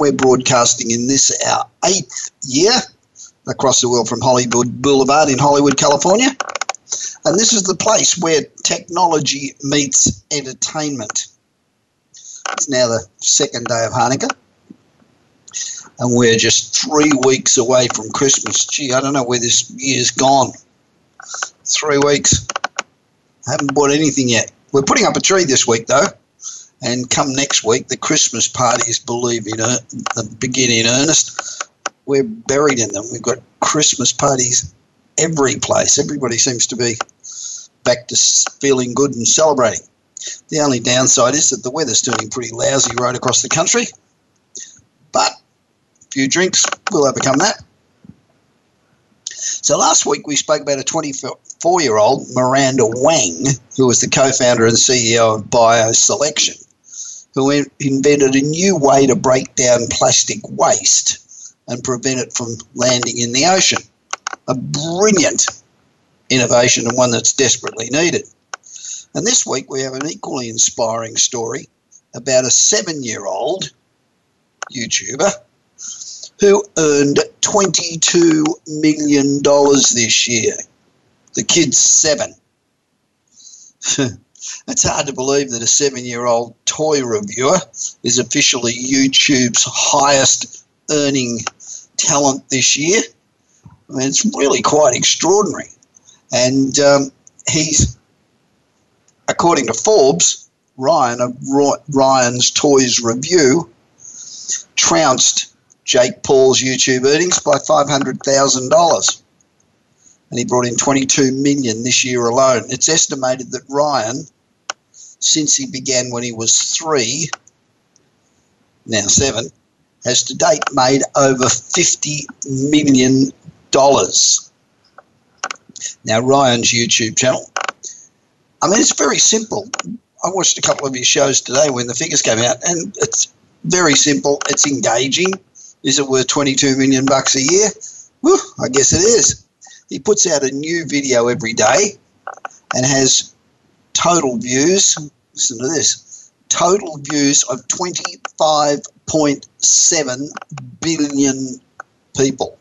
We're broadcasting in this, our 8th year, across the world from Hollywood Boulevard in Hollywood, California. And this is the place where technology meets entertainment. It's now the second day of Hanukkah. And we're just 3 weeks away from Christmas. Gee, I don't know where this year's gone. 3 weeks. I haven't bought anything yet. We're putting up a tree this week, though. And come next week, the Christmas parties, begin in earnest. We're buried in them. We've got Christmas parties every place. Everybody seems to be back to feeling good and celebrating. The only downside is that the weather's turning pretty lousy right across the country. But a few drinks, we'll overcome that. So last week we spoke about a 24-year-old, Miranda Wang, who was the co-founder and CEO of Bio Selection, who invented a new way to break down plastic waste and prevent it from landing in the ocean. A brilliant innovation and one that's desperately needed. And this week we have an equally inspiring story about a 7-year-old YouTuber who earned $22 million this year. The kid's 7. It's hard to believe that a 7-year-old toy reviewer is officially YouTube's highest earning talent this year. I mean, it's really quite extraordinary. And he's, according to Forbes, Ryan of Ryan's Toys Review, trounced Jake Paul's YouTube earnings by $500,000. And he brought in $22 million this year alone. It's estimated that Ryan, since he began when he was 3, now 7, has to date made over $50 million. Now, Ryan's YouTube channel, I mean, it's very simple. I watched a couple of his shows today when the figures came out, and it's very simple. It's engaging. Is it worth $22 million a year? Whew, I guess it is. He puts out a new video every day and has total views. Listen to this. Total views of 25.7 billion people.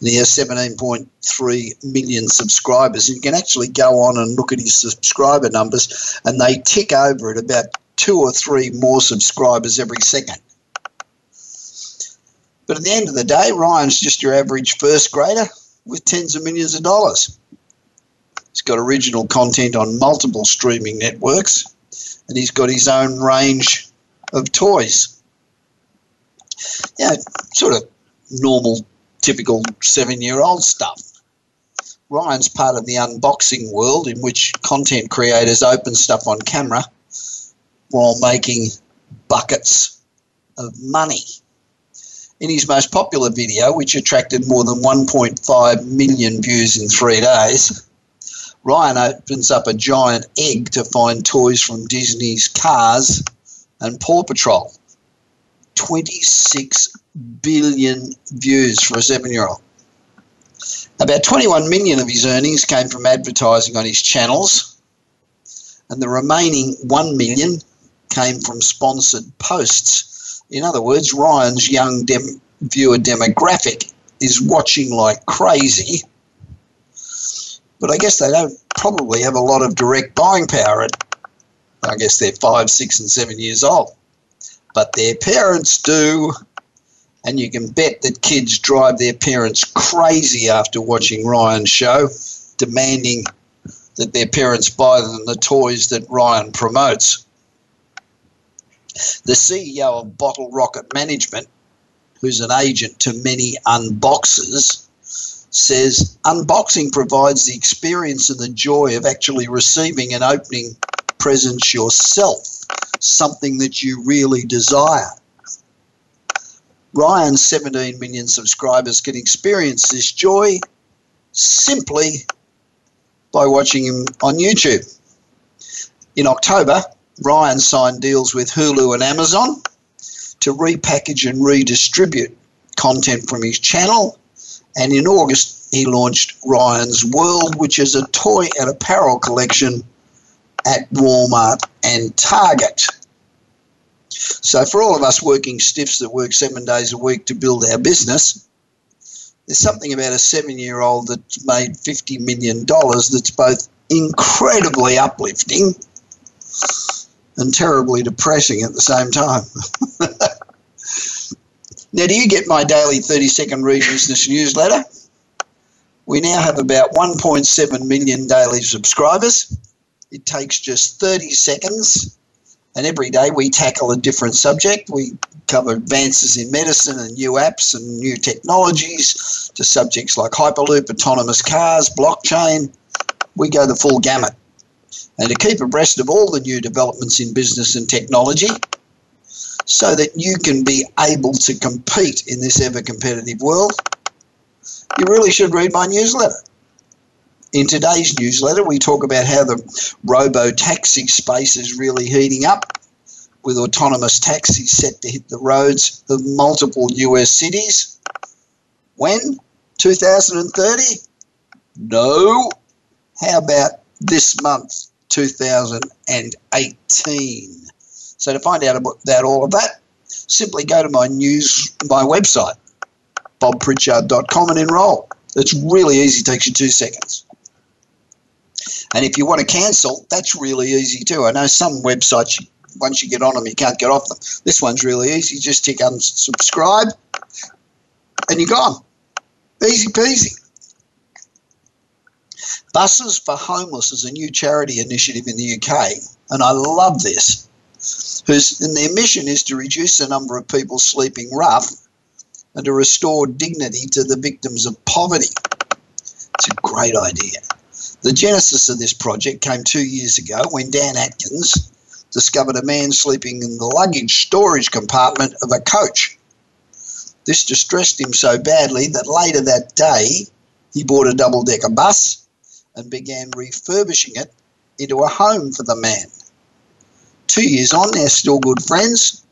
And he has 17.3 million subscribers. And you can actually go on and look at his subscriber numbers, and they tick over at about 2 or 3 more subscribers every second. But at the end of the day, Ryan's just your average first grader with tens of millions of dollars. He's got original content on multiple streaming networks, and he's got his own range of toys. Yeah, sort of normal, typical 7-year-old stuff. Ryan's part of the unboxing world, in which content creators open stuff on camera while making buckets of money. In his most popular video, which attracted more than 1.5 million views in 3 days, Ryan opens up a giant egg to find toys from Disney's Cars and Paw Patrol. 26 billion views for a 7-year-old. About 21 million of his earnings came from advertising on his channels, and the remaining 1 million came from sponsored posts. In other words, Ryan's young viewer demographic is watching like crazy, but I guess they don't probably have a lot of direct buying power at, I guess, they're 5, 6, and 7 years old. But their parents do, and you can bet that kids drive their parents crazy after watching Ryan's show, demanding that their parents buy them the toys that Ryan promotes. The CEO of Bottle Rocket Management, who's an agent to many unboxers, says unboxing provides the experience and the joy of actually receiving and opening presents yourself, something that you really desire. Ryan's 17 million subscribers can experience this joy simply by watching him on YouTube. In October, Ryan signed deals with Hulu and Amazon to repackage and redistribute content from his channel. And in August, he launched Ryan's World, which is a toy and apparel collection at Walmart and Target. So for all of us working stiffs that work 7 days a week to build our business, there's something about a 7-year-old that's made $50 million that's both incredibly uplifting and terribly depressing at the same time. Now, do you get my daily 30-second Read Business newsletter? We now have about 1.7 million daily subscribers. It takes just 30 seconds, and every day we tackle a different subject. We cover advances in medicine and new apps and new technologies to subjects like Hyperloop, autonomous cars, blockchain. We go the full gamut. And to keep abreast of all the new developments in business and technology, so that you can be able to compete in this ever-competitive world, you really should read my newsletter. In today's newsletter, we talk about how the robo-taxi space is really heating up, with autonomous taxis set to hit the roads of multiple US cities. When? 2030? No. How about this month, 2018? So to find out about all of that, simply go to my website, bobpritchard.com, and enroll. It's really easy. It takes you 2 seconds. And if you want to cancel, that's really easy too. I know some websites, once you get on them, you can't get off them. This one's really easy. Just tick unsubscribe, and you're gone. Easy peasy. Buses for Homeless is a new charity initiative in the UK, and I love this. And their mission is to reduce the number of people sleeping rough and to restore dignity to the victims of poverty. It's a great idea. The genesis of this project came 2 years ago when Dan Atkins discovered a man sleeping in the luggage storage compartment of a coach. This distressed him so badly that later that day he bought a double-decker bus and began refurbishing it into a home for the man. 2 years on, they're still good friends.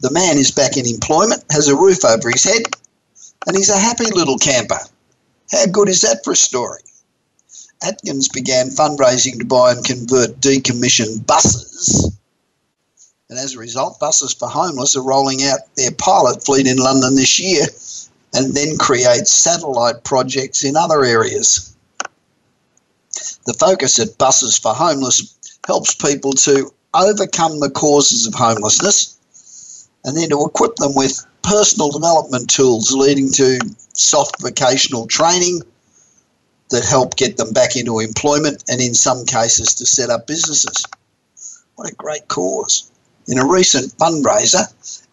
The man is back in employment, has a roof over his head, and he's a happy little camper. How good is that for a story? Atkins began fundraising to buy and convert decommissioned buses. And as a result, Buses for Homeless are rolling out their pilot fleet in London this year and then create satellite projects in other areas. The focus at Buses for Homeless helps people to overcome the causes of homelessness and then to equip them with personal development tools leading to soft vocational training that help get them back into employment and in some cases to set up businesses. What a great cause. In a recent fundraiser,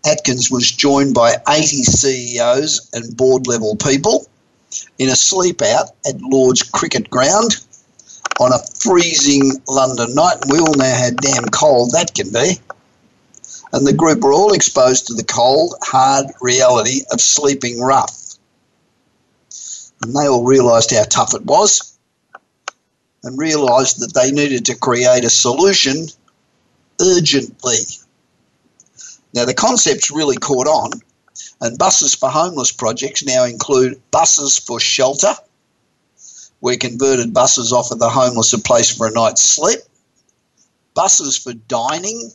Atkins was joined by 80 CEOs and board level people in a sleep out at Lord's Cricket Ground on a freezing London night, and we all know how damn cold that can be. And the group were all exposed to the cold, hard reality of sleeping rough. And they all realised how tough it was and realised that they needed to create a solution urgently. Now, the concept's really caught on, and Buses for Homeless projects now include buses for shelter, where converted buses offer the homeless a place for a night's sleep. Buses for dining,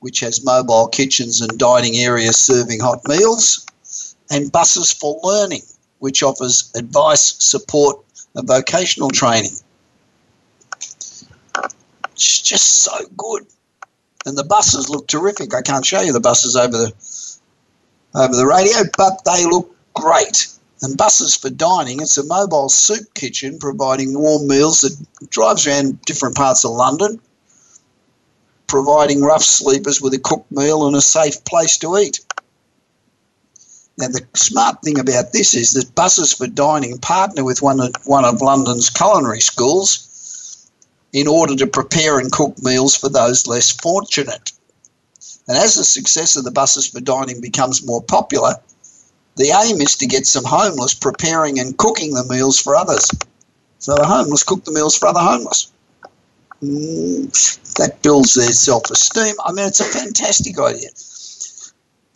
which has mobile kitchens and dining areas serving hot meals. And Buses for learning, which offers advice, support, and vocational training. It's just so good. And the buses look terrific. I can't show you the buses over the radio, but they look great. And Buses for Dining, it's a mobile soup kitchen providing warm meals that drives around different parts of London, providing rough sleepers with a cooked meal and a safe place to eat. Now, the smart thing about this is that Buses for Dining partner with one of London's culinary schools in order to prepare and cook meals for those less fortunate. And as the success of the Buses for Dining becomes more popular, the aim is to get some homeless preparing and cooking the meals for others. So the homeless cook the meals for other homeless. That builds their self-esteem. I mean, it's a fantastic idea.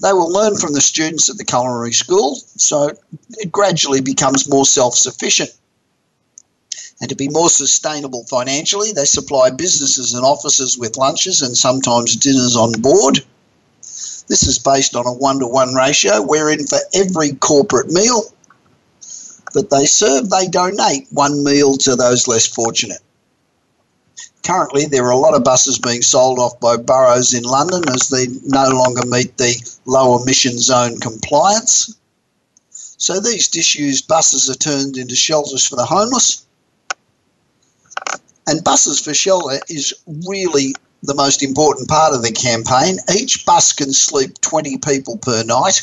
They will learn from the students at the culinary school, so it gradually becomes more self-sufficient. And to be more sustainable financially, they supply businesses and offices with lunches and sometimes dinners on board. This is based on a 1-to-1 ratio, wherein for every corporate meal that they serve, they donate one meal to those less fortunate. Currently, there are a lot of buses being sold off by boroughs in London as they no longer meet the low emission zone compliance. So these disused buses are turned into shelters for the homeless. And Buses for Shelter is really the most important part of the campaign. Each bus can sleep 20 people per night,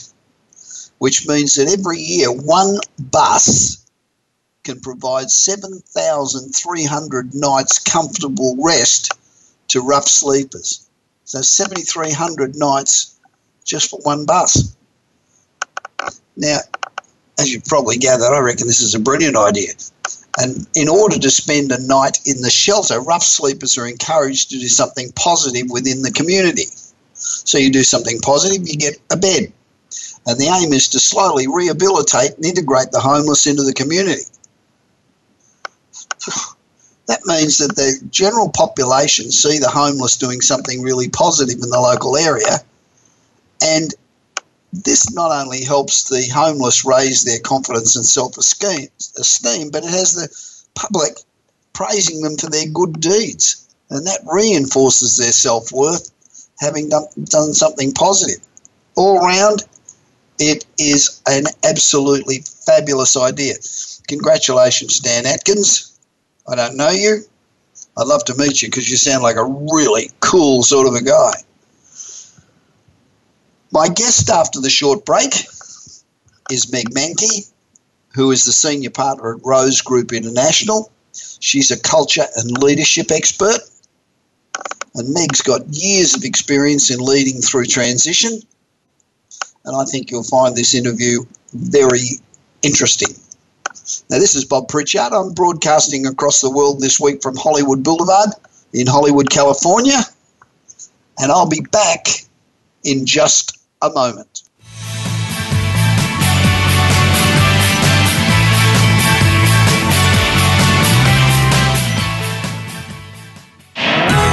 which means that every year one bus can provide 7,300 nights comfortable rest to rough sleepers. So 7,300 nights just for one bus. Now, as you've probably gathered, I reckon this is a brilliant idea. And in order to spend a night in the shelter, rough sleepers are encouraged to do something positive within the community. So you do something positive, you get a bed. And the aim is to slowly rehabilitate and integrate the homeless into the community. That means that the general population see the homeless doing something really positive in the local area. And this not only helps the homeless raise their confidence and self-esteem, but it has the public praising them for their good deeds. And that reinforces their self-worth, having done something positive. All round, it is an absolutely fabulous idea. Congratulations, Dan Atkins. I don't know you. I'd love to meet you because you sound like a really cool sort of a guy. My guest after the short break is Meg Mankey, who is the senior partner at Rose Group International. She's a culture and leadership expert, and Meg's got years of experience in leading through transition, and I think you'll find this interview very interesting. Now, this is Bob Pritchard. I'm broadcasting across the world this week from Hollywood Boulevard in Hollywood, California, and I'll be back in just a moment.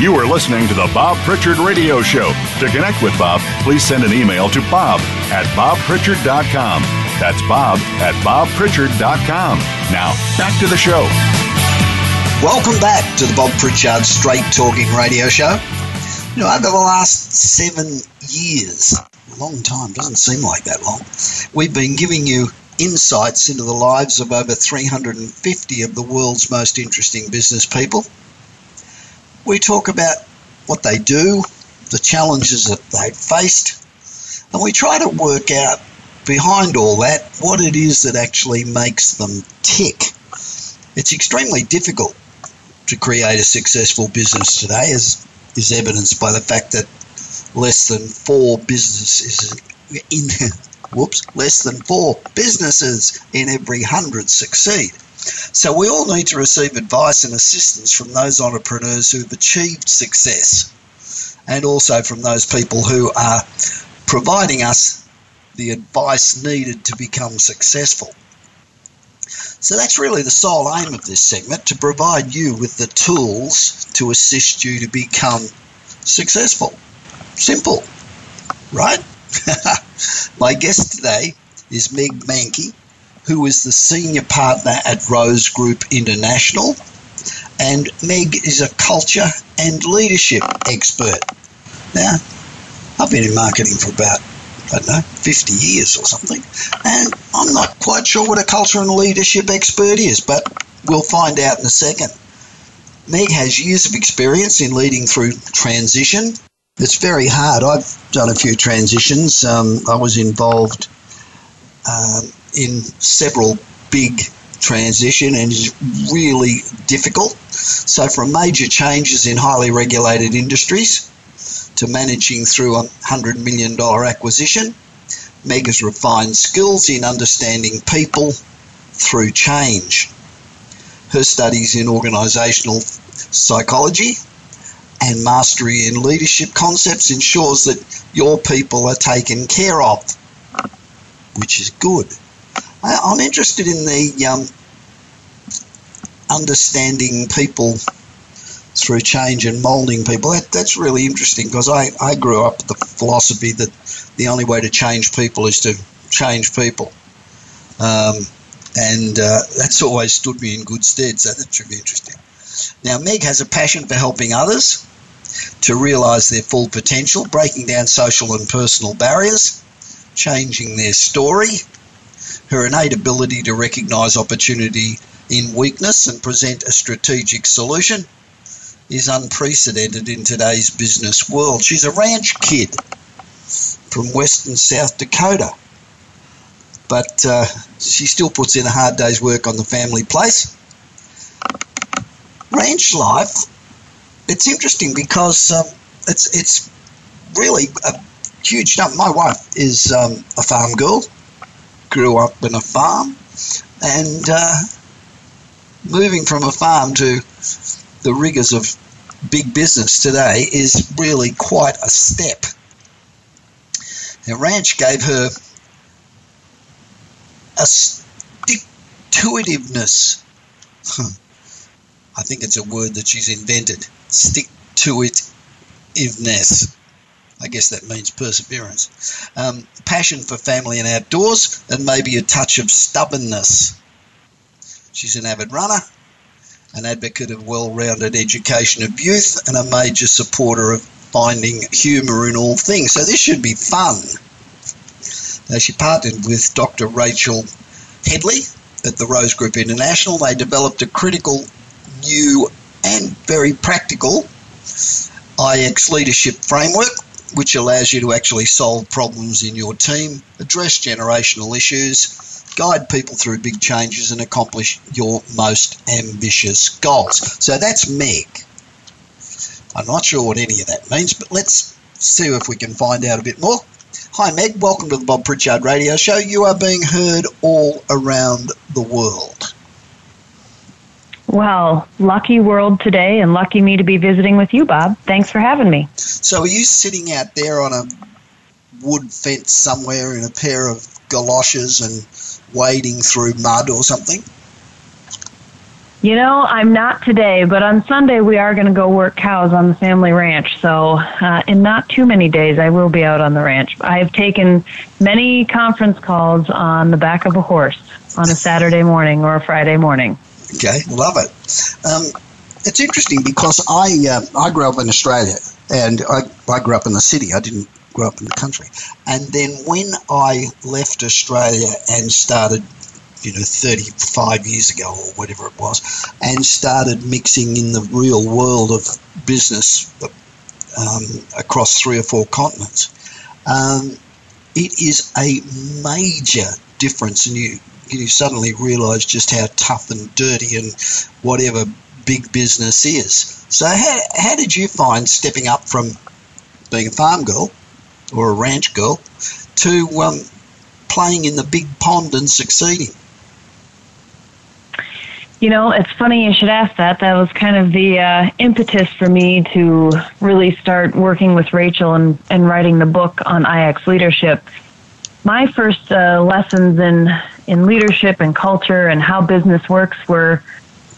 You are listening to the Bob Pritchard Radio Show. To connect with Bob, please send an email to bob@bobpritchard.com. That's bob@bobpritchard.com. Now, back to the show. Welcome back to the Bob Pritchard Straight Talking Radio Show. You know, over the last 7 years, a long time, doesn't seem like that long, we've been giving you insights into the lives of over 350 of the world's most interesting business people. We talk about what they do, the challenges that they've faced, and we try to work out behind all that what it is that actually makes them tick. It's extremely difficult to create a successful business today, as is evidenced by the fact that less than four businesses in every 100 succeed. So we all need to receive advice and assistance from those entrepreneurs who've achieved success, and also from those people who are providing us the advice needed to become successful. So that's really the sole aim of this segment, to provide you with the tools to assist you to become successful. Simple, right? My guest today is Meg Mankey, who is the senior partner at Rose Group International. And Meg is a culture and leadership expert. Now, I've been in marketing for about, 50 years or something, and I'm not quite sure what a culture and leadership expert is, but we'll find out in a second. Meg has years of experience in leading through transition. It's very hard. I've done a few transitions. I was involved in several big transition, and is really difficult. So from major changes in highly regulated industries to managing through a $100 million acquisition, Meg has refined skills in understanding people through change. Her studies in organisational psychology and mastery in leadership concepts ensures that your people are taken care of, which is good. I'm interested in the understanding people through change and moulding people. That's really interesting, because I grew up with the philosophy that the only way to change people is to change people. And that's always stood me in good stead, so that should be interesting. Now, Meg has a passion for helping others to realise their full potential, breaking down social and personal barriers, changing their story. Her innate ability to recognise opportunity in weakness and present a strategic solution is unprecedented in today's business world. She's a ranch kid from western South Dakota, but she still puts in a hard day's work on the family place. Ranch life, it's interesting because it's really a huge jump. My wife is a farm girl. Grew up in a farm, and moving from a farm to the rigors of big business today is really quite a step. Now, ranch gave her a stick-to-itiveness. I think it's a word that she's invented. Stick-to-itiveness. I guess that means perseverance. Passion for family and outdoors, and maybe a touch of stubbornness. She's an avid runner, an advocate of well-rounded education of youth, and a major supporter of finding humour in all things. So this should be fun. Now, she partnered with Dr. Rachel Headley at the Rose Group International. They developed a critical, new, and very practical IX leadership framework, which allows you to actually solve problems in your team, address generational issues, guide people through big changes, and accomplish your most ambitious goals. So that's Meg. I'm not sure what any of that means, but let's see if we can find out a bit more. Hi, Meg. Welcome to the Bob Pritchard Radio Show. You are being heard all around the world. Well, lucky world today, and lucky me to be visiting with you, Bob. Thanks for having me. So are you sitting out there on a wood fence somewhere in a pair of galoshes and wading through mud or something? You know, I'm not today, but on Sunday we are going to go work cows on the family ranch. So in not too many days, I will be out on the ranch. I've taken many conference calls on the back of a horse on a Saturday morning or a Friday morning. Okay, love it. It's interesting because I grew up in Australia, and I grew up in the city. I didn't grow up in the country. And then when I left Australia and started, 35 years ago or whatever it was, and started mixing in the real world of business across 3 or 4 continents, it is a major difference. And you suddenly realise just how tough and dirty and whatever big business is. So how did you find stepping up from being a farm girl or a ranch girl to playing in the big pond and succeeding? You know, it's funny you should ask that. That was kind of the impetus for me to really start working with Rachel and writing the book on IX leadership. My first lessons in leadership and culture and how business works were,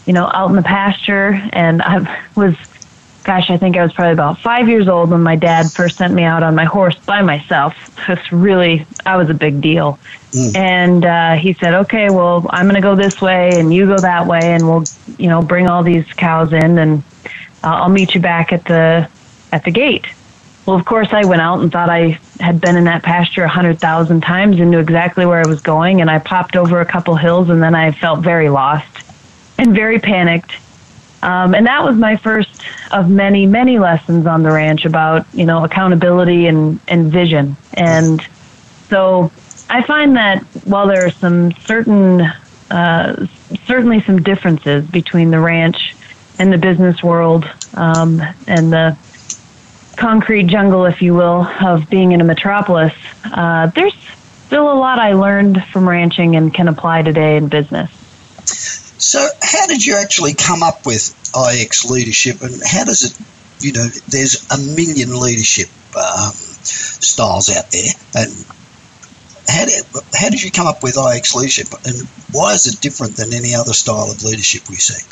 you know, out in the pasture. And I think I was probably about 5 years old when my dad first sent me out on my horse by myself. It's really, I was a big deal. Mm. And he said, okay, well, I'm going to go this way and you go that way and we'll, you know, bring all these cows in and I'll meet you back at the gate. Well, of course, I went out and thought I had been in that pasture 100,000 times and knew exactly where I was going. And I popped over a couple hills and then I felt very lost and very panicked. And that was my first of many, many lessons on the ranch about, you know, accountability and vision. And so I find that while there are some certainly some differences between the ranch and the business world and the concrete jungle, if you will, of being in a metropolis, there's still a lot I learned from ranching and can apply today in business. So how did you actually come up with IX leadership and how does it, you know, there's a million leadership styles out there, and how did you come up with IX leadership and why is it different than any other style of leadership we see?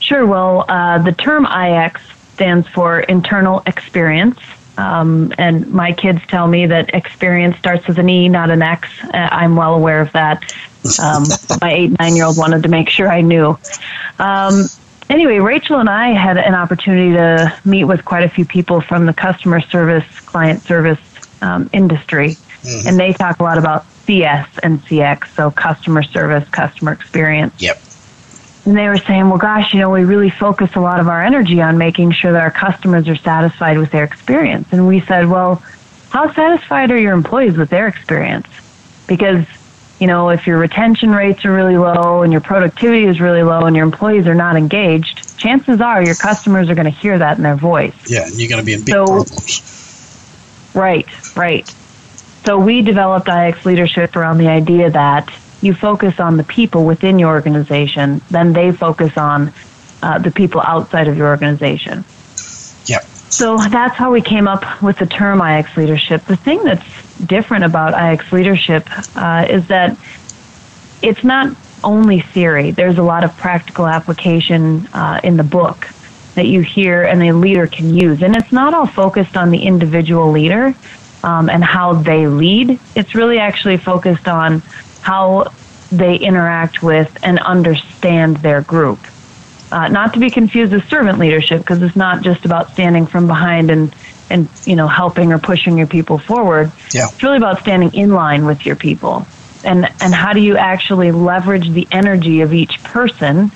Sure. Well, the term IX stands for internal experience. And my kids tell me that experience starts with an E, not an X. I'm well aware of that. My 8-9-year-old wanted to make sure I knew. Anyway, Rachel and I had an opportunity to meet with quite a few people from the customer service, client service industry. Mm-hmm. And they talk a lot about CS and CX, so customer service, customer experience. Yep. And they were saying, well, gosh, you know, we really focus a lot of our energy on making sure that our customers are satisfied with their experience. And we said, well, how satisfied are your employees with their experience? Because, you know, if your retention rates are really low and your productivity is really low and your employees are not engaged, chances are your customers are going to hear that in their voice. Yeah, and you're going to be in big problems. Right. So we developed IX leadership around the idea that you focus on the people within your organization, then they focus on the people outside of your organization. Yep. So that's how we came up with the term IX leadership. The thing that's different about IX leadership is that it's not only theory. There's a lot of practical application in the book that you hear and a leader can use. And it's not all focused on the individual leader and how they lead. It's really actually focused on how they interact with and understand their group. Not to be confused with servant leadership, because it's not just about standing from behind and you know, helping or pushing your people forward. Yeah. It's really about standing in line with your people. And how do you actually leverage the energy of each person,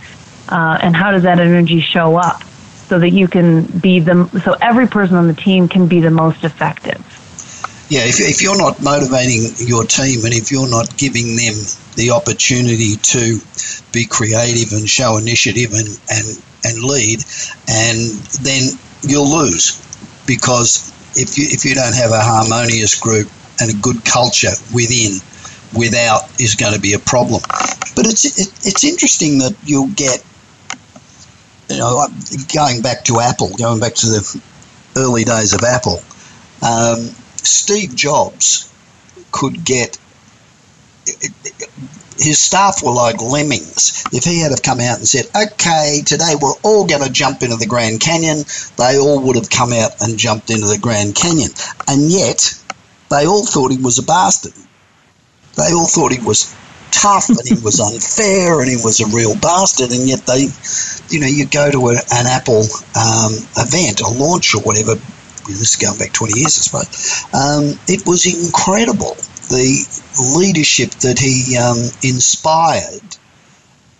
and how does that energy show up so that you can be so every person on the team can be the most effective. Yeah, if you're not motivating your team and if you're not giving them the opportunity to be creative and show initiative and lead, and then you'll lose, because if you don't have a harmonious group and a good culture without is going to be a problem. But it's interesting that you'll get, you know, going back to the early days of Apple. Steve Jobs could get, his staff were like lemmings. If he had have come out and said, okay, today we're all going to jump into the Grand Canyon, they all would have come out and jumped into the Grand Canyon. And yet, they all thought he was a bastard. They all thought he was tough and he was unfair and he was a real bastard, and yet they, you know, you go to an Apple event, a launch or whatever, this is going back 20 years, I suppose. It was incredible, the leadership that he inspired.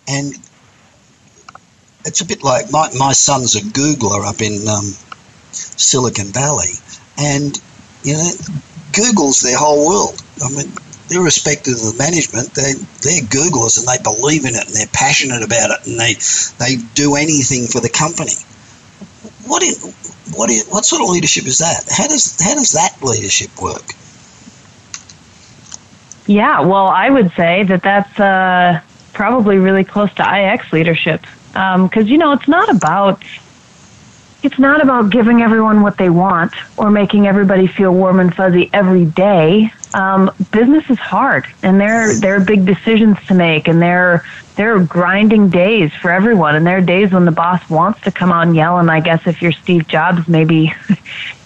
And it's a bit like my son's a Googler up in Silicon Valley. And, you know, Google's their whole world. I mean, irrespective of the management, they're Googlers and they believe in it and they're passionate about it and they do anything for the company. What sort of leadership is that? How does that leadership work? Yeah, well, I would say that that's probably really close to IX leadership. Because, you know, it's not about giving everyone what they want or making everybody feel warm and fuzzy every day. Business is hard, and there are big decisions to make, and there are grinding days for everyone, and there are days when the boss wants to come out and yell, and I guess if you're Steve Jobs, maybe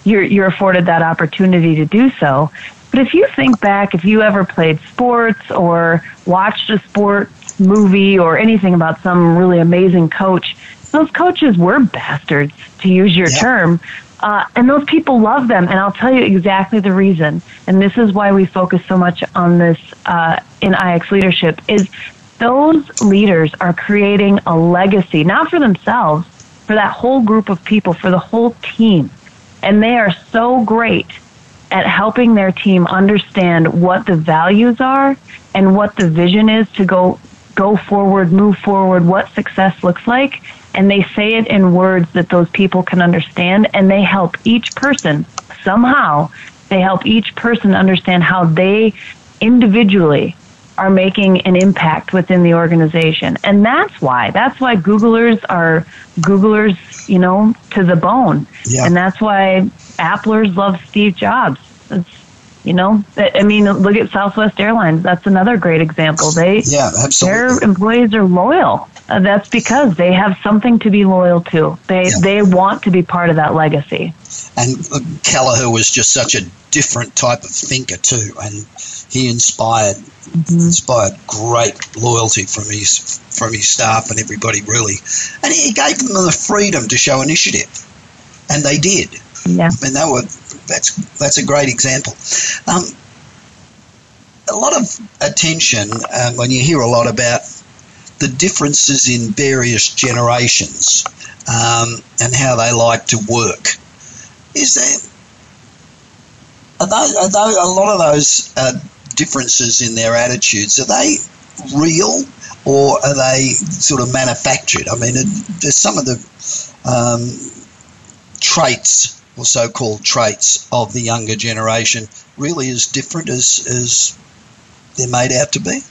you're afforded that opportunity to do so. But if you think back, if you ever played sports or watched a sports movie or anything about some really amazing coach, those coaches were bastards, to use your term, and those people love them. And I'll tell you exactly the reason, and this is why we focus so much on this in IX leadership, is those leaders are creating a legacy, not for themselves, for that whole group of people, for the whole team. And they are so great at helping their team understand what the values are and what the vision is to go forward, move forward, what success looks like. And they say it in words that those people can understand, and they help each person somehow. They help each person understand how they individually are making an impact within the organization. And that's why Googlers are Googlers, you know, to the bone. Yeah. And that's why Applers love Steve Jobs. You know, I mean, look at Southwest Airlines. That's another great example. Their employees are loyal. That's because they have something to be loyal to. They want to be part of that legacy. And Kelleher was just such a different type of thinker too, and he inspired great loyalty from his staff and everybody, really. And he gave them the freedom to show initiative, and they did. Yeah, I mean, that's a great example. A lot of attention when you hear a lot about the differences in various generations and how they like to work. Are a lot of those differences in their attitudes, are they real or are they sort of manufactured? I mean, there's some of the traits or so-called traits of the younger generation really as different as they're made out to be?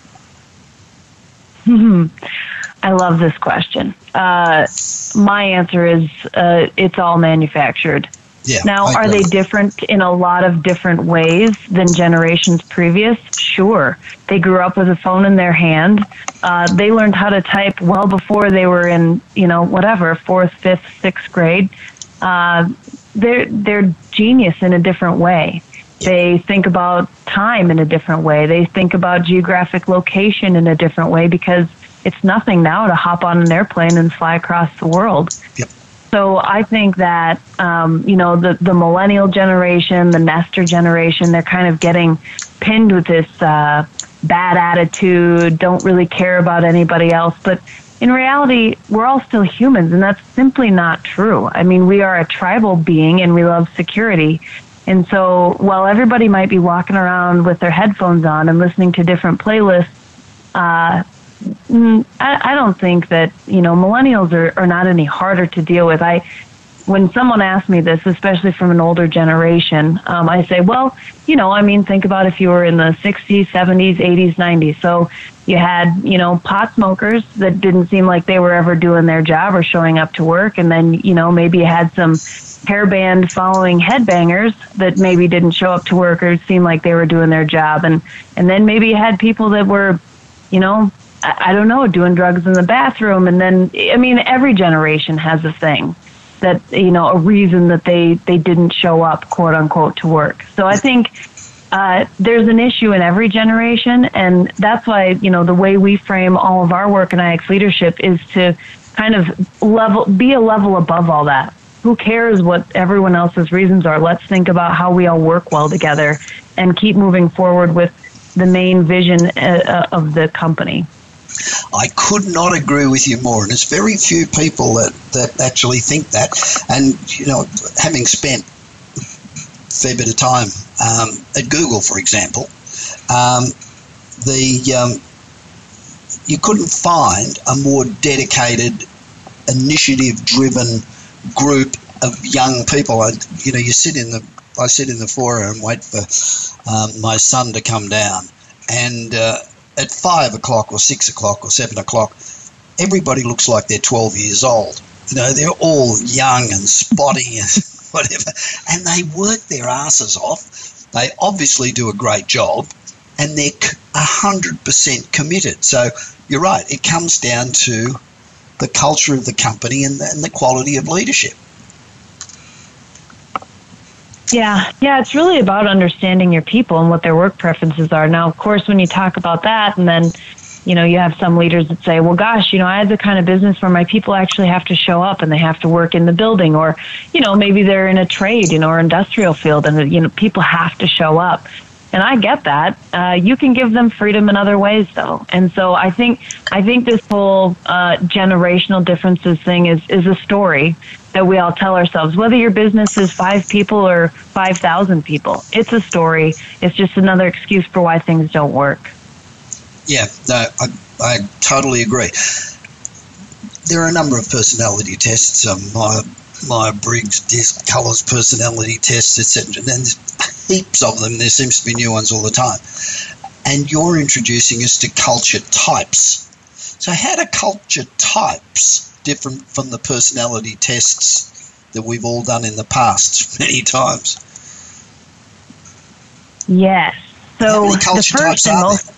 I love this question. My answer is it's all manufactured. Yeah, now, are they different in a lot of different ways than generations previous? Sure. They grew up with a phone in their hand. They learned how to type well before they were in, you know, whatever, 4th, 5th, 6th grade. They're genius in a different way. They think about time in a different way. They think about geographic location in a different way, because it's nothing now to hop on an airplane and fly across the world. Yep. So I think that, you know, the millennial generation, the nester generation, they're kind of getting pinned with this bad attitude, don't really care about anybody else. But in reality, we're all still humans, and that's simply not true. I mean, we are a tribal being, and we love security. And so while everybody might be walking around with their headphones on and listening to different playlists, I don't think that, you know, millennials are not any harder to deal with. When someone asks me this, especially from an older generation, I say, well, you know, I mean, think about if you were in the 60s, 70s, 80s, 90s. So you had, you know, pot smokers that didn't seem like they were ever doing their job or showing up to work. And then, you know, maybe you had some hairband following headbangers that maybe didn't show up to work or seemed like they were doing their job. And then maybe you had people that were, you know, I don't know, doing drugs in the bathroom. And then, I mean, every generation has a thing that, you know, a reason that they didn't show up, quote unquote, to work. So I think there's an issue in every generation. And that's why, you know, the way we frame all of our work in IX leadership is to kind of be a level above all that. Who cares what everyone else's reasons are? Let's think about how we all work well together and keep moving forward with the main vision of the company. I could not agree with you more, and there's very few people that actually think that. And, you know, having spent a fair bit of time at Google, for example, you couldn't find a more dedicated, initiative-driven group of young people. I sit in the foyer and wait for my son to come down, and at 5 o'clock or 6 o'clock or 7 o'clock, everybody looks like they're 12 years old. You know, they're all young and spotty and whatever, and they work their asses off. They obviously do a great job, and they're 100% committed. So you're right. It comes down to the culture of the company and the quality of leadership. Yeah, it's really about understanding your people and what their work preferences are. Now, of course, when you talk about that, and then, you know, you have some leaders that say, well, gosh, you know, I have the kind of business where my people actually have to show up and they have to work in the building, or, you know, maybe they're in a trade, you know, or industrial field, and, you know, people have to show up. And I get that. You can give them freedom in other ways, though. And so I think this whole generational differences thing is a story that we all tell ourselves. Whether your business is 5 people or 5,000 people, it's a story. It's just another excuse for why things don't work. Yeah, no, I totally agree. There are a number of personality tests. Myers-Briggs disc colors personality tests, etc. And there's heaps of them. There seems to be new ones all the time. And you're introducing us to culture types. So how do culture types differ from the personality tests that we've all done in the past many times? Yes. So the first and most,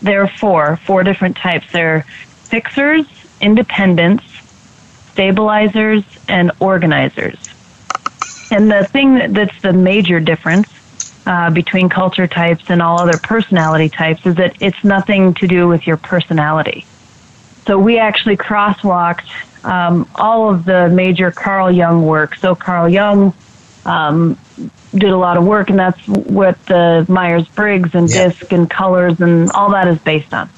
there are four different types. They're fixers, independents, stabilizers, and organizers. And the thing that's the major difference between culture types and all other personality types is that it's nothing to do with your personality. So we actually crosswalked all of the major Carl Jung work. So Carl Jung did a lot of work, and that's what the Myers-Briggs and DISC and colors and all that is based on.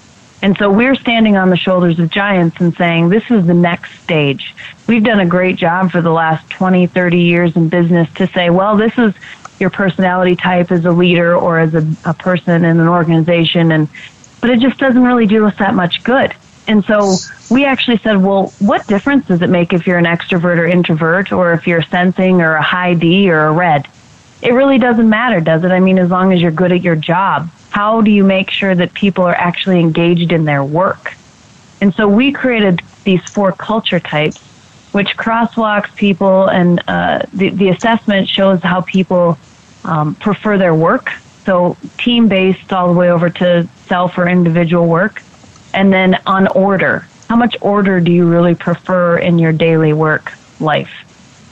And so we're standing on the shoulders of giants and saying, this is the next stage. We've done a great job for the last 20, 30 years in business to say, well, this is your personality type as a leader or as a person in an organization, but it just doesn't really do us that much good. And so we actually said, well, what difference does it make if you're an extrovert or introvert, or if you're sensing or a high D or a red? It really doesn't matter, does it? I mean, as long as you're good at your job, how do you make sure that people are actually engaged in their work? And so we created these 4 culture types, which crosswalks people, and the assessment shows how people prefer their work. So team-based all the way over to self or individual work. And then on order, how much order do you really prefer in your daily work life?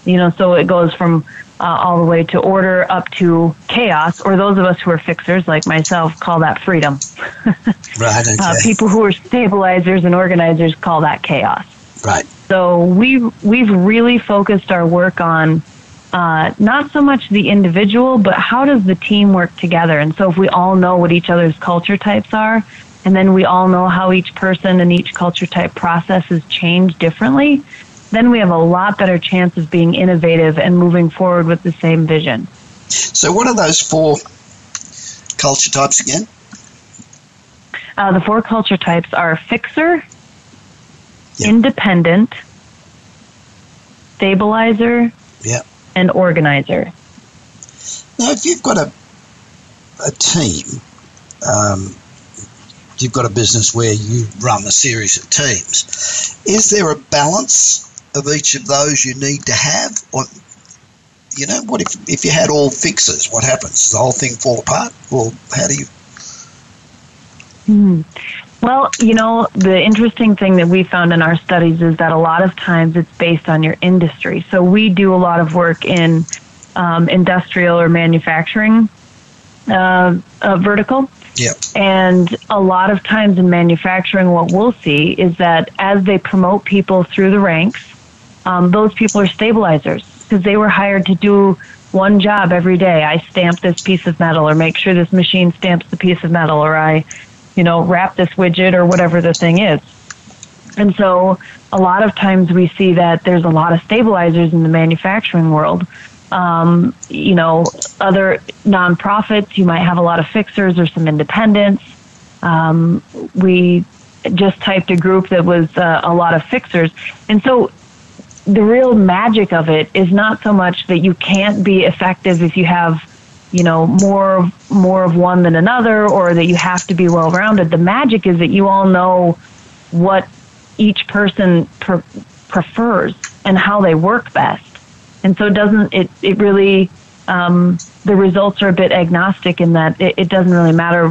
You know, so it goes from all the way to order up to chaos, or those of us who are fixers like myself call that freedom. Right. Okay. People who are stabilizers and organizers call that chaos. Right. So we've really focused our work on not so much the individual, but how does the team work together? And so if we all know what each other's culture types are, and then we all know how each person and each culture type processes change differently, then we have a lot better chance of being innovative and moving forward with the same vision. So what are those 4 culture types again? The 4 culture types are fixer, independent, stabilizer, and organizer. Now, if you've got a team, you've got a business where you run a series of teams. Is there a balance of each of those you need to have? Or, you know, what if you had all fixers? What happens? Does the whole thing fall apart? Or how do you? Well, you know, the interesting thing that we found in our studies is that a lot of times it's based on your industry. So we do a lot of work in industrial or manufacturing vertical. Yep. And a lot of times in manufacturing, what we'll see is that as they promote people through the ranks, those people are stabilizers because they were hired to do one job every day. I stamp this piece of metal, or make sure this machine stamps the piece of metal, or I, you know, wrap this widget, or whatever the thing is. And so a lot of times we see that there's a lot of stabilizers in the manufacturing world. You know, other nonprofits, you might have a lot of fixers or some independents. We just typed a group that was a lot of fixers. And so the real magic of it is not so much that you can't be effective if you have you know, more of one than another, or that you have to be well-rounded. The magic is that you all know what each person prefers and how they work best. And so it really the results are a bit agnostic in that it doesn't really matter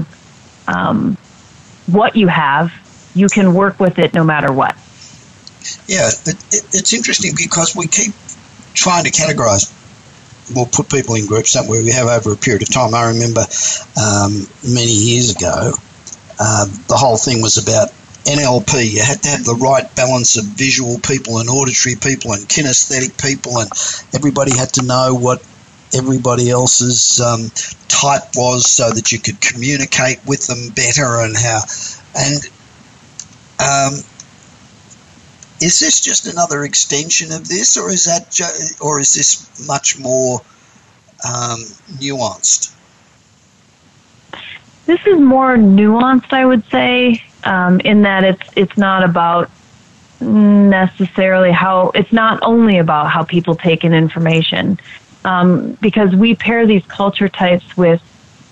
what you have. You can work with it no matter what. Yeah, it's interesting because we keep trying to categorize. We'll put people in groups, don't we? We have over a period of time. I remember many years ago, the whole thing was about NLP. You had to have the right balance of visual people and auditory people and kinesthetic people, and everybody had to know what everybody else's type was so that you could communicate with them better and how. And is this just another extension of this, or is that, or is this much more nuanced? This is more nuanced, I would say, in that it's not about necessarily how, it's not only about how people take in information, because we pair these culture types with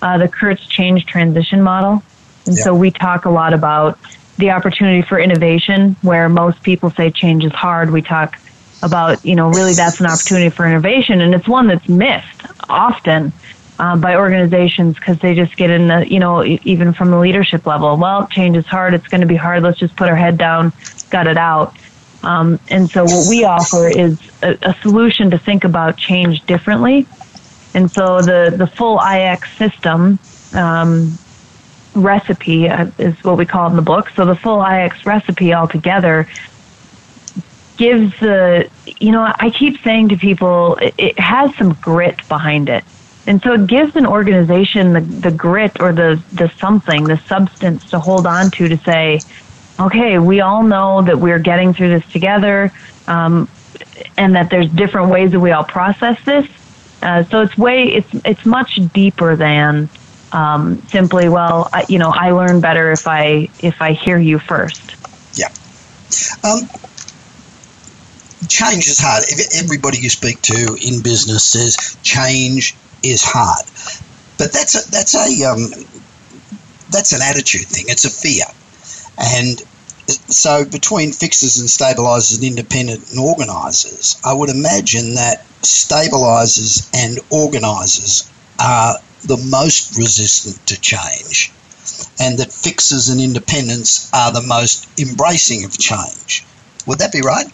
the Kurtz change transition model, and so we talk a lot about the opportunity for innovation, where most people say change is hard. We talk about, you know, really that's an opportunity for innovation, and it's one that's missed often by organizations because they just get in the, you know, even from the leadership level, well, change is hard, it's going to be hard, let's just put our head down, gut it out. And so what we offer is a solution to think about change differently. And so the full IX system recipe is what we call in the book. So the full IX recipe altogether gives the, you know, I keep saying to people, it has some grit behind it. And so it gives an organization the grit or the something, the substance to hold on to say, okay, we all know that we're getting through this together, and that there's different ways that we all process this. So it's much deeper than simply, well, you know, I learn better if I hear you first. Yeah. Change is hard. Everybody you speak to in business says change is hard, but that's an attitude thing. It's a fear, and so between fixers and stabilizers and independent and organizers, I would imagine that stabilizers and organizers are the most resistant to change, and that fixers and independents are the most embracing of change. Would that be right?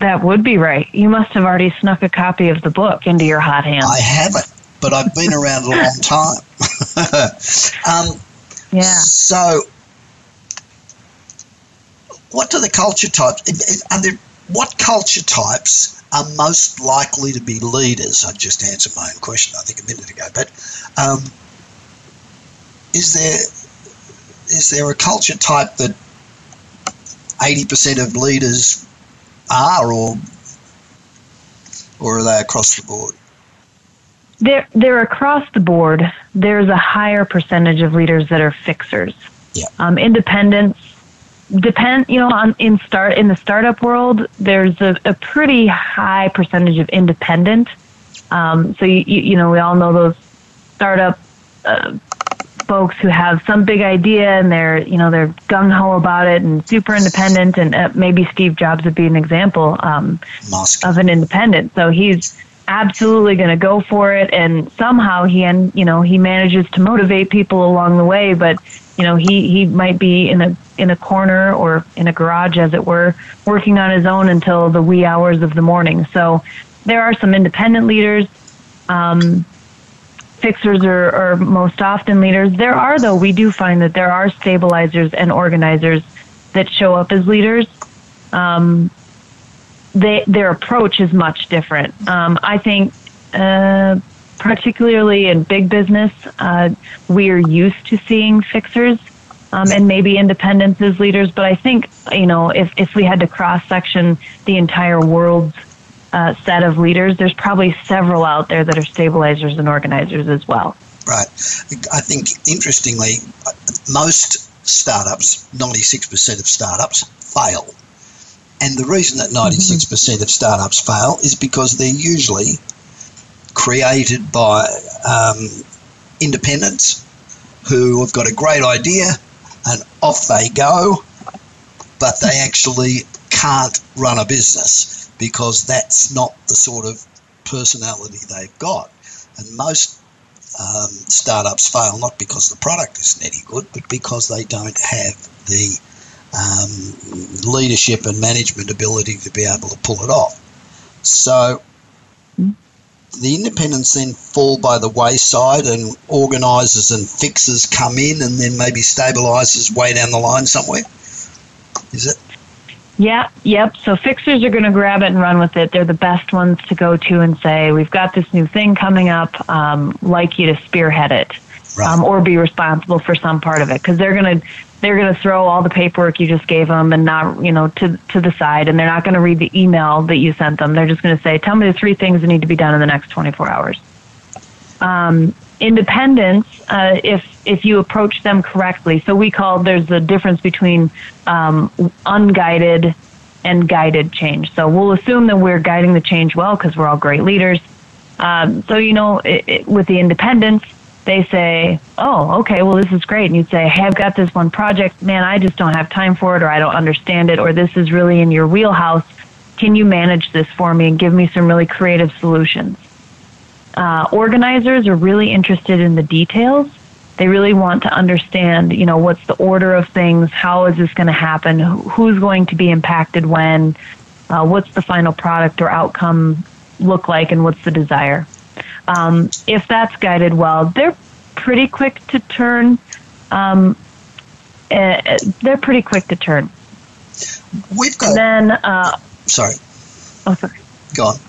That would be right. You must have already snuck a copy of the book into your hot hand. I haven't, but I've been around a long time. Yeah. So what do the culture types, what culture types are most likely to be leaders? I just answered my own question, I think, a minute ago. But is there a culture type that 80% of leaders are, or are they across the board? They're across the board. There's a higher percentage of leaders that are fixers. Yeah. Independents. In the startup world, there's a pretty high percentage of independent. So you know we all know those startup folks who have some big idea and they're gung ho about it and super independent. And maybe Steve Jobs would be an example of an independent. So he's absolutely going to go for it, and somehow he manages to motivate people along the way, but you know, he might be in a corner or in a garage, as it were, working on his own until the wee hours of the morning. So there are some independent leaders. Fixers are most often leaders. There are, though, we do find that there are stabilizers and organizers that show up as leaders. Their approach is much different. I think particularly in big business, we are used to seeing fixers and maybe independents as leaders. But I think, you know, if we had to cross-section the entire world's set of leaders, there's probably several out there that are stabilizers and organizers as well. Right. I think, interestingly, most startups, 96% of startups, fail. And the reason that 96% of startups fail is because they're usually created by independents who have got a great idea and off they go, but they actually can't run a business because that's not the sort of personality they've got. And most startups fail not because the product isn't any good, but because they don't have the leadership and management ability to be able to pull it off. So the independents then fall by the wayside, and organisers and fixers come in, and then maybe stabilisers way down the line somewhere. Is it? Yeah, yep. So fixers are going to grab it and run with it. They're the best ones to go to and say, we've got this new thing coming up, like you to spearhead it. Right. Or be responsible for some part of it, because they're gonna throw all the paperwork you just gave them and not, to the side, and they're not gonna read the email that you sent them. They're just gonna say, "Tell me the three things that need to be done in the next 24 hours." Independence, if you approach them correctly. So there's a difference between unguided and guided change. So we'll assume that we're guiding the change well because we're all great leaders. With the independence, they say, "Oh, okay, well, this is great." And you'd say, "Hey, I've got this one project. Man, I just don't have time for it, or I don't understand it, or this is really in your wheelhouse. Can you manage this for me and give me some really creative solutions?" Organizers are really interested in the details. They really want to understand, what's the order of things, how is this going to happen, who's going to be impacted when, what's the final product or outcome look like, and what's the desire. If that's guided well, they're pretty quick to turn. Go on.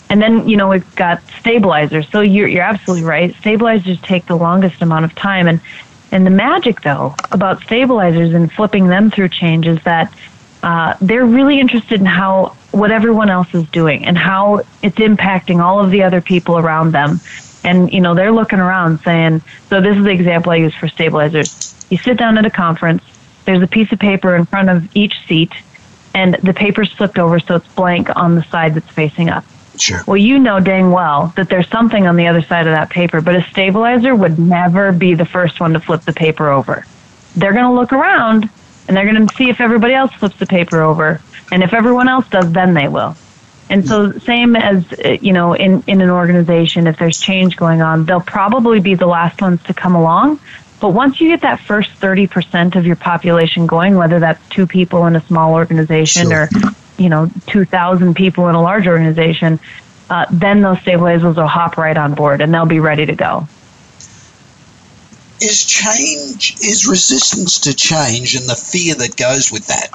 And then, we've got stabilizers. So you're absolutely right. Stabilizers take the longest amount of time. And the magic, though, about stabilizers and flipping them through change is that they're really interested in what everyone else is doing and how it's impacting all of the other people around them. And, they're looking around saying, so this is the example I use for stabilizers. You sit down at a conference, there's a piece of paper in front of each seat, and the paper's flipped over so it's blank on the side that's facing up. Sure. Well, you know dang well that there's something on the other side of that paper, but a stabilizer would never be the first one to flip the paper over. They're going to look around, and they're going to see if everybody else flips the paper over. And if everyone else does, then they will. And so same as, in an organization, if there's change going on, they'll probably be the last ones to come along. But once you get that first 30% of your population going, whether that's 2 people in a small organization sure. or, 2,000 people in a large organization, then those stabilizers will hop right on board and they'll be ready to go. Is resistance to change and the fear that goes with that,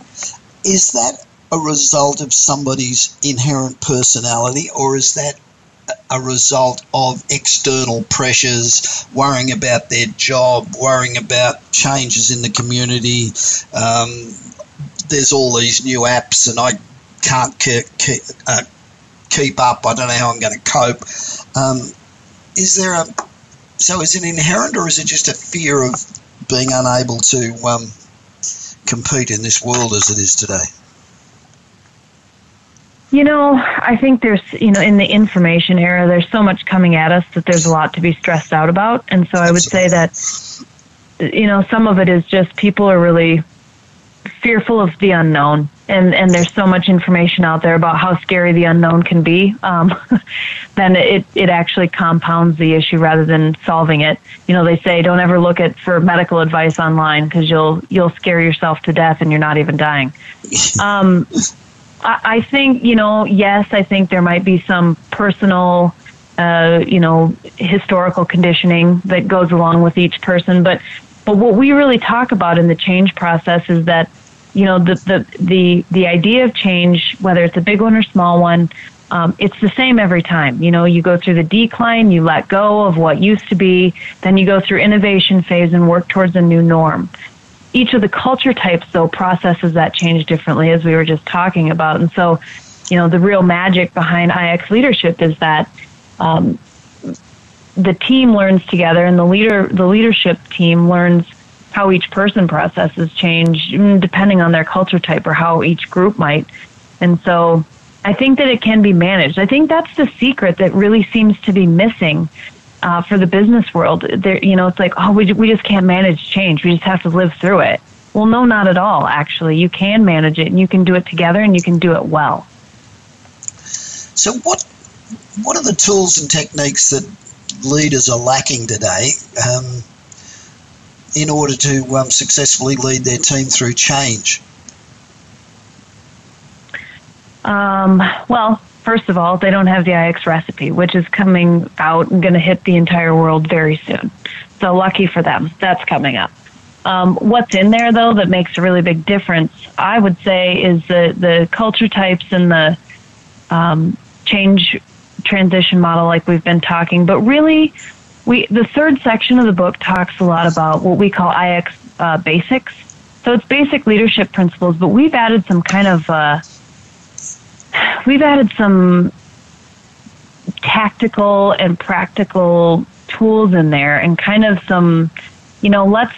is that a result of somebody's inherent personality, or is that a result of external pressures, worrying about their job, worrying about changes in the community? There's all these new apps and I can't keep up. I don't know how I'm going to cope. So is it inherent, or is it just a fear of being unable to compete in this world as it is today? I think there's, in the information era, there's so much coming at us that there's a lot to be stressed out about. And so I would say that, some of it is just people are really fearful of the unknown. And there's so much information out there about how scary the unknown can be, then it actually compounds the issue rather than solving it. They say don't ever look for medical advice online because you'll scare yourself to death and you're not even dying. I think, yes, I think there might be some personal, historical conditioning that goes along with each person. But what we really talk about in the change process is that, the idea of change, whether it's a big one or small one, it's the same every time. You go through the decline, you let go of what used to be, then you go through innovation phase and work towards a new norm. Each of the culture types, though, processes that change differently, as we were just talking about. And so, the real magic behind IX leadership is that the team learns together, and the leadership team learns how each person processes change depending on their culture type or how each group might. And so I think that it can be managed. I think that's the secret that really seems to be missing for the business world. It's like, oh, we just can't manage change. We just have to live through it. Well, no, not at all, actually. You can manage it, and you can do it together, and you can do it well. So what are the tools and techniques that leaders are lacking today in order to successfully lead their team through change? Well, first of all, they don't have the IX recipe, which is coming out and going to hit the entire world very soon. So lucky for them. That's coming up. What's in there, though, that makes a really big difference, I would say, is the culture types and the change transition model like we've been talking. But really, the third section of the book talks a lot about what we call IX basics. So it's basic leadership principles, but we've added some kind of... We've added some tactical and practical tools in there, and kind of some, let's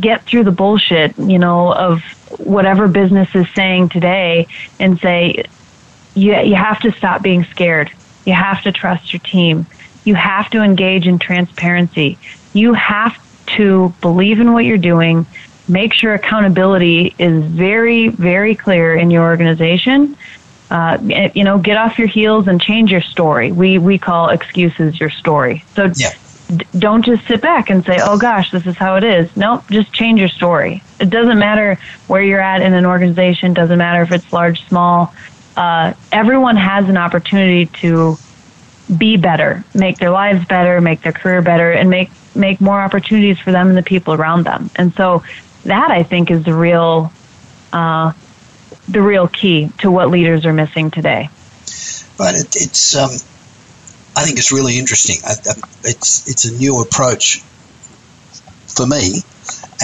get through the bullshit, of whatever business is saying today, and say, you have to stop being scared. You have to trust your team. You have to engage in transparency. You have to believe in what you're doing. Make sure accountability is very, very clear in your organization. Get off your heels and change your story. We call excuses your story. So don't just sit back and say, oh, gosh, this is how it is. Nope, just change your story. It doesn't matter where you're at in an organization. Doesn't matter if it's large, small. Everyone has an opportunity to be better, make their lives better, make their career better, and make more opportunities for them and the people around them. And so that, I think, is the real key to what leaders are missing today. But I think it's really interesting. It's a new approach for me,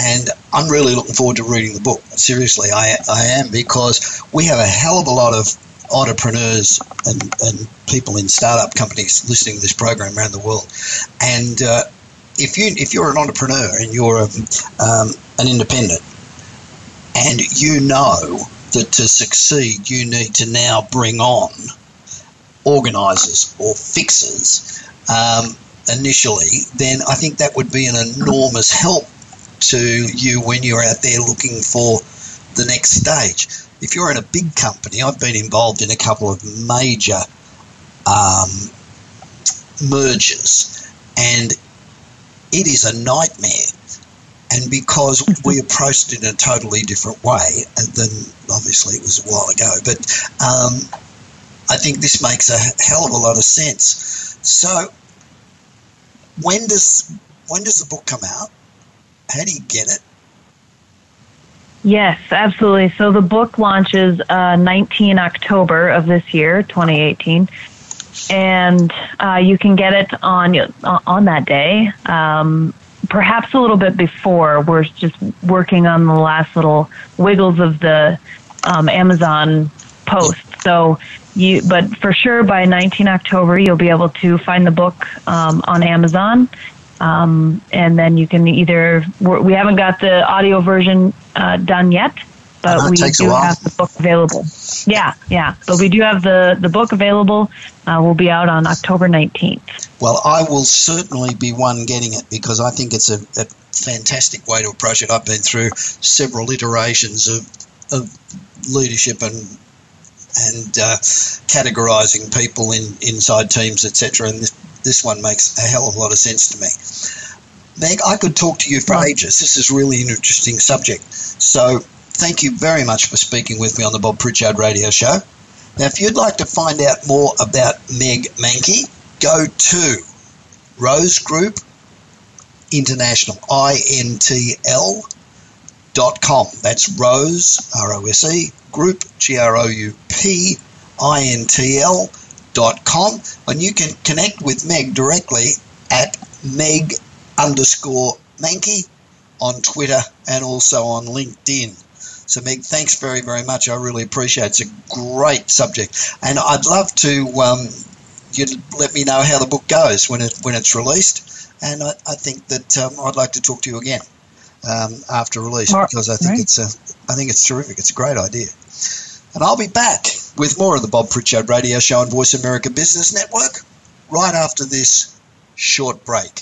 and I'm really looking forward to reading the book. Seriously, I am, because we have a hell of a lot of entrepreneurs and people in startup companies listening to this program around the world. And if you're an entrepreneur and you're an independent, and you know that to succeed you need to now bring on organizers or fixers initially, then I think that would be an enormous help to you when you're out there looking for the next stage. If you're in a big company, I've been involved in a couple of major mergers, and it is a nightmare. And because we approached it in a totally different way, and then obviously it was a while ago, but I think this makes a hell of a lot of sense. So when does the book come out? How do you get it? Yes, absolutely. So the book launches 19 October of this year, 2018. And you can get it on that day, perhaps a little bit before. We're just working on the last little wiggles of the Amazon post. So, but for sure by 19 October, you'll be able to find the book on Amazon. And then you can we haven't got the audio version done yet, but we do have the book available. Yeah. But we do have the book available. We'll be out on October 19th. Well, I will certainly be one getting it, because I think it's a fantastic way to approach it. I've been through several iterations of leadership and categorizing people inside teams, etc. And this one makes a hell of a lot of sense to me. Meg, I could talk to you for ages. This is really an interesting subject. So thank you very much for speaking with me on the Bob Pritchard Radio Show. Now, if you'd like to find out more about Meg Mankey, go to Rose Group International, INTL.com. That's Rose, ROSE, Group, GROUP, INTL.com, and you can connect with Meg directly at Meg_Mankey on Twitter and also on LinkedIn. So Meg, thanks very, very much. I really appreciate it. It's a great subject, and I'd love to you let me know how the book goes when it's released, and I think that I'd like to talk to you again after release, because I think it's terrific. It's a great idea, and I'll be back with more of the Bob Pritchard Radio Show on Voice America Business Network right after this short break.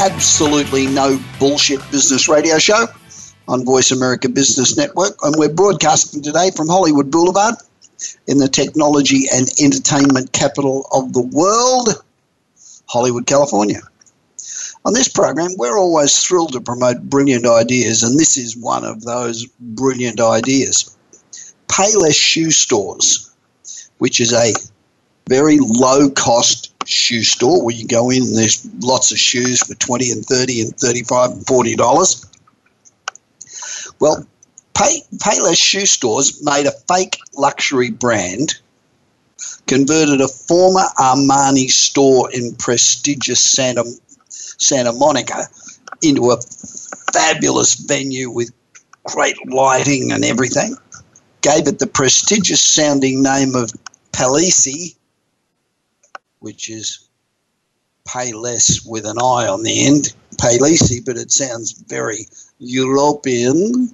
absolutely no bullshit business radio show on Voice America Business Network. And we're broadcasting today from Hollywood Boulevard in the technology and entertainment capital of the world, Hollywood, California. On this program, we're always thrilled to promote brilliant ideas, and this is one of those brilliant ideas. Payless Shoe Stores, which is a very low-cost shoe store where you go in and there's lots of shoes for $20 and $30 and $35 and $40. Well, Payless Shoe Stores made a fake luxury brand, converted a former Armani store in prestigious Santa Monica into a fabulous venue with great lighting and everything, gave it the prestigious sounding name of Palessi, which is pay less with an I on the end, Palessi, but it sounds very European,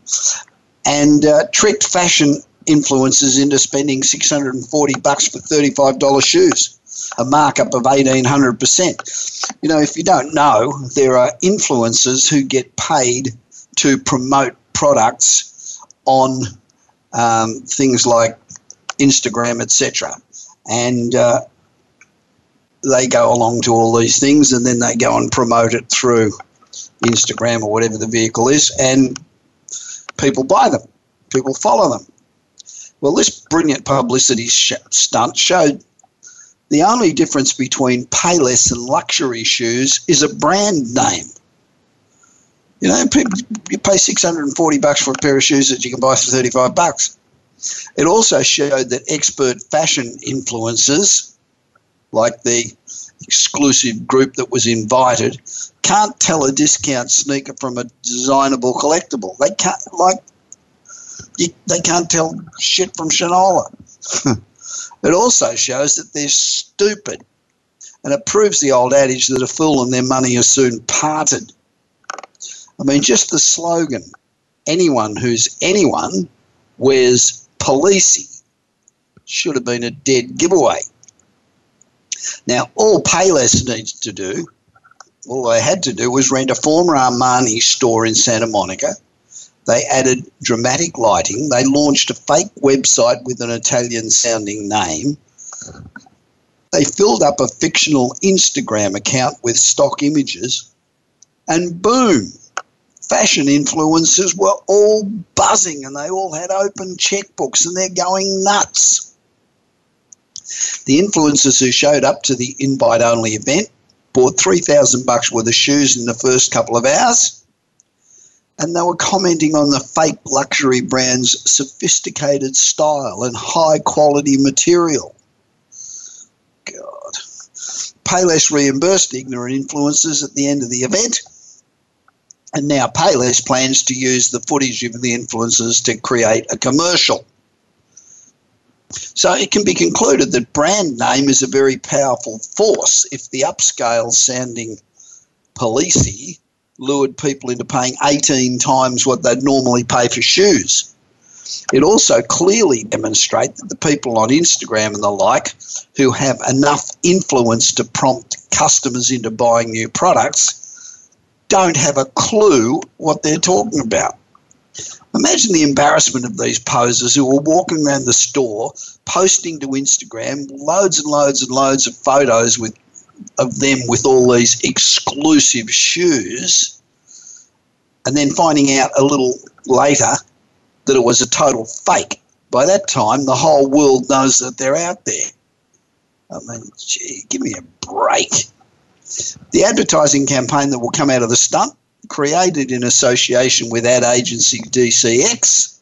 and tricked fashion influencers into spending $640 for $35 shoes, a markup of 1,800%. You know, if you don't know, there are influencers who get paid to promote products on things like Instagram, etc. And they go along to all these things and then they go and promote it through Instagram or whatever the vehicle is, and people buy them, people follow them. Well, this brilliant publicity stunt showed the only difference between Payless and luxury shoes is a brand name. You know, you pay $640 for a pair of shoes that you can buy for $35. It also showed that expert fashion influencers, like the exclusive group that was invited, can't tell a discount sneaker from a designable collectible. They can't, they can't tell shit from Shinola. It also shows that they're stupid, and it proves the old adage that a fool and their money are soon parted. I mean, just the slogan, anyone who's anyone wears Palessi, should have been a dead giveaway. Now, all Payless needs to do, all they had to do was rent a former Armani store in Santa Monica. They added dramatic lighting. They launched a fake website with an Italian-sounding name. They filled up a fictional Instagram account with stock images. And boom, fashion influencers were all buzzing and they all had open checkbooks and they're going nuts. The influencers who showed up to the invite-only event bought $3,000 worth of shoes in the first couple of hours. And they were commenting on the fake luxury brand's sophisticated style and high-quality material. God. Payless reimbursed ignorant influencers at the end of the event. And now Payless plans to use the footage of the influencers to create a commercial. So it can be concluded that brand name is a very powerful force if the upscale-sounding Palessi lured people into paying 18 times what they'd normally pay for shoes. It also clearly demonstrates that the people on Instagram and the like who have enough influence to prompt customers into buying new products don't have a clue what they're talking about. Imagine the embarrassment of these posers who were walking around the store posting to Instagram loads and loads and loads of photos of them with all these exclusive shoes, and then finding out a little later that it was a total fake. By that time, the whole world knows that they're out there. I mean, gee, give me a break. The advertising campaign that will come out of the stump, created in association with ad agency DCX,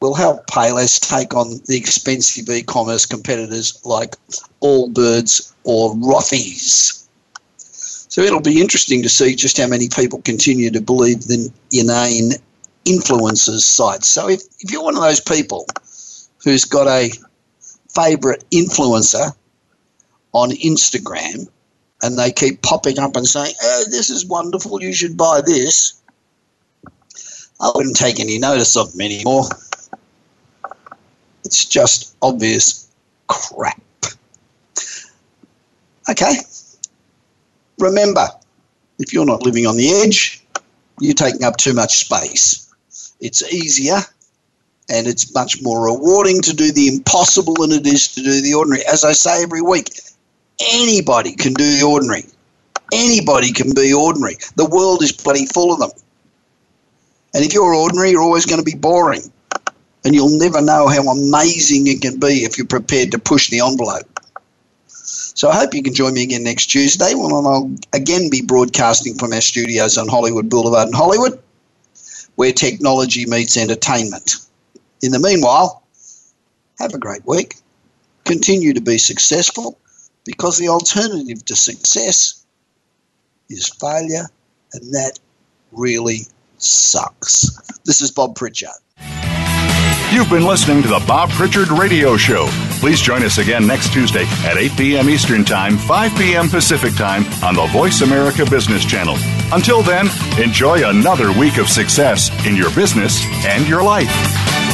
will help Payless take on the expensive e-commerce competitors like Allbirds or Rothy's. So it'll be interesting to see just how many people continue to believe in inane influencers sites. So if you're one of those people who's got a favourite influencer on Instagram and they keep popping up and saying, oh, this is wonderful, you should buy this, I wouldn't take any notice of them anymore. It's just obvious crap. Okay. Remember, if you're not living on the edge, you're taking up too much space. It's easier and it's much more rewarding to do the impossible than it is to do the ordinary. As I say every week, anybody can do the ordinary. Anybody can be ordinary. The world is bloody full of them. And if you're ordinary, you're always going to be boring. And you'll never know how amazing it can be if you're prepared to push the envelope. So I hope you can join me again next Tuesday when I'll again be broadcasting from our studios on Hollywood Boulevard in Hollywood, where technology meets entertainment. In the meanwhile, have a great week. Continue to be successful, because the alternative to success is failure, and that really sucks. This is Bob Pritchard. You've been listening to the Bob Pritchard Radio Show. Please join us again next Tuesday at 8 p.m. Eastern Time, 5 p.m. Pacific Time on the Voice America Business Channel. Until then, enjoy another week of success in your business and your life.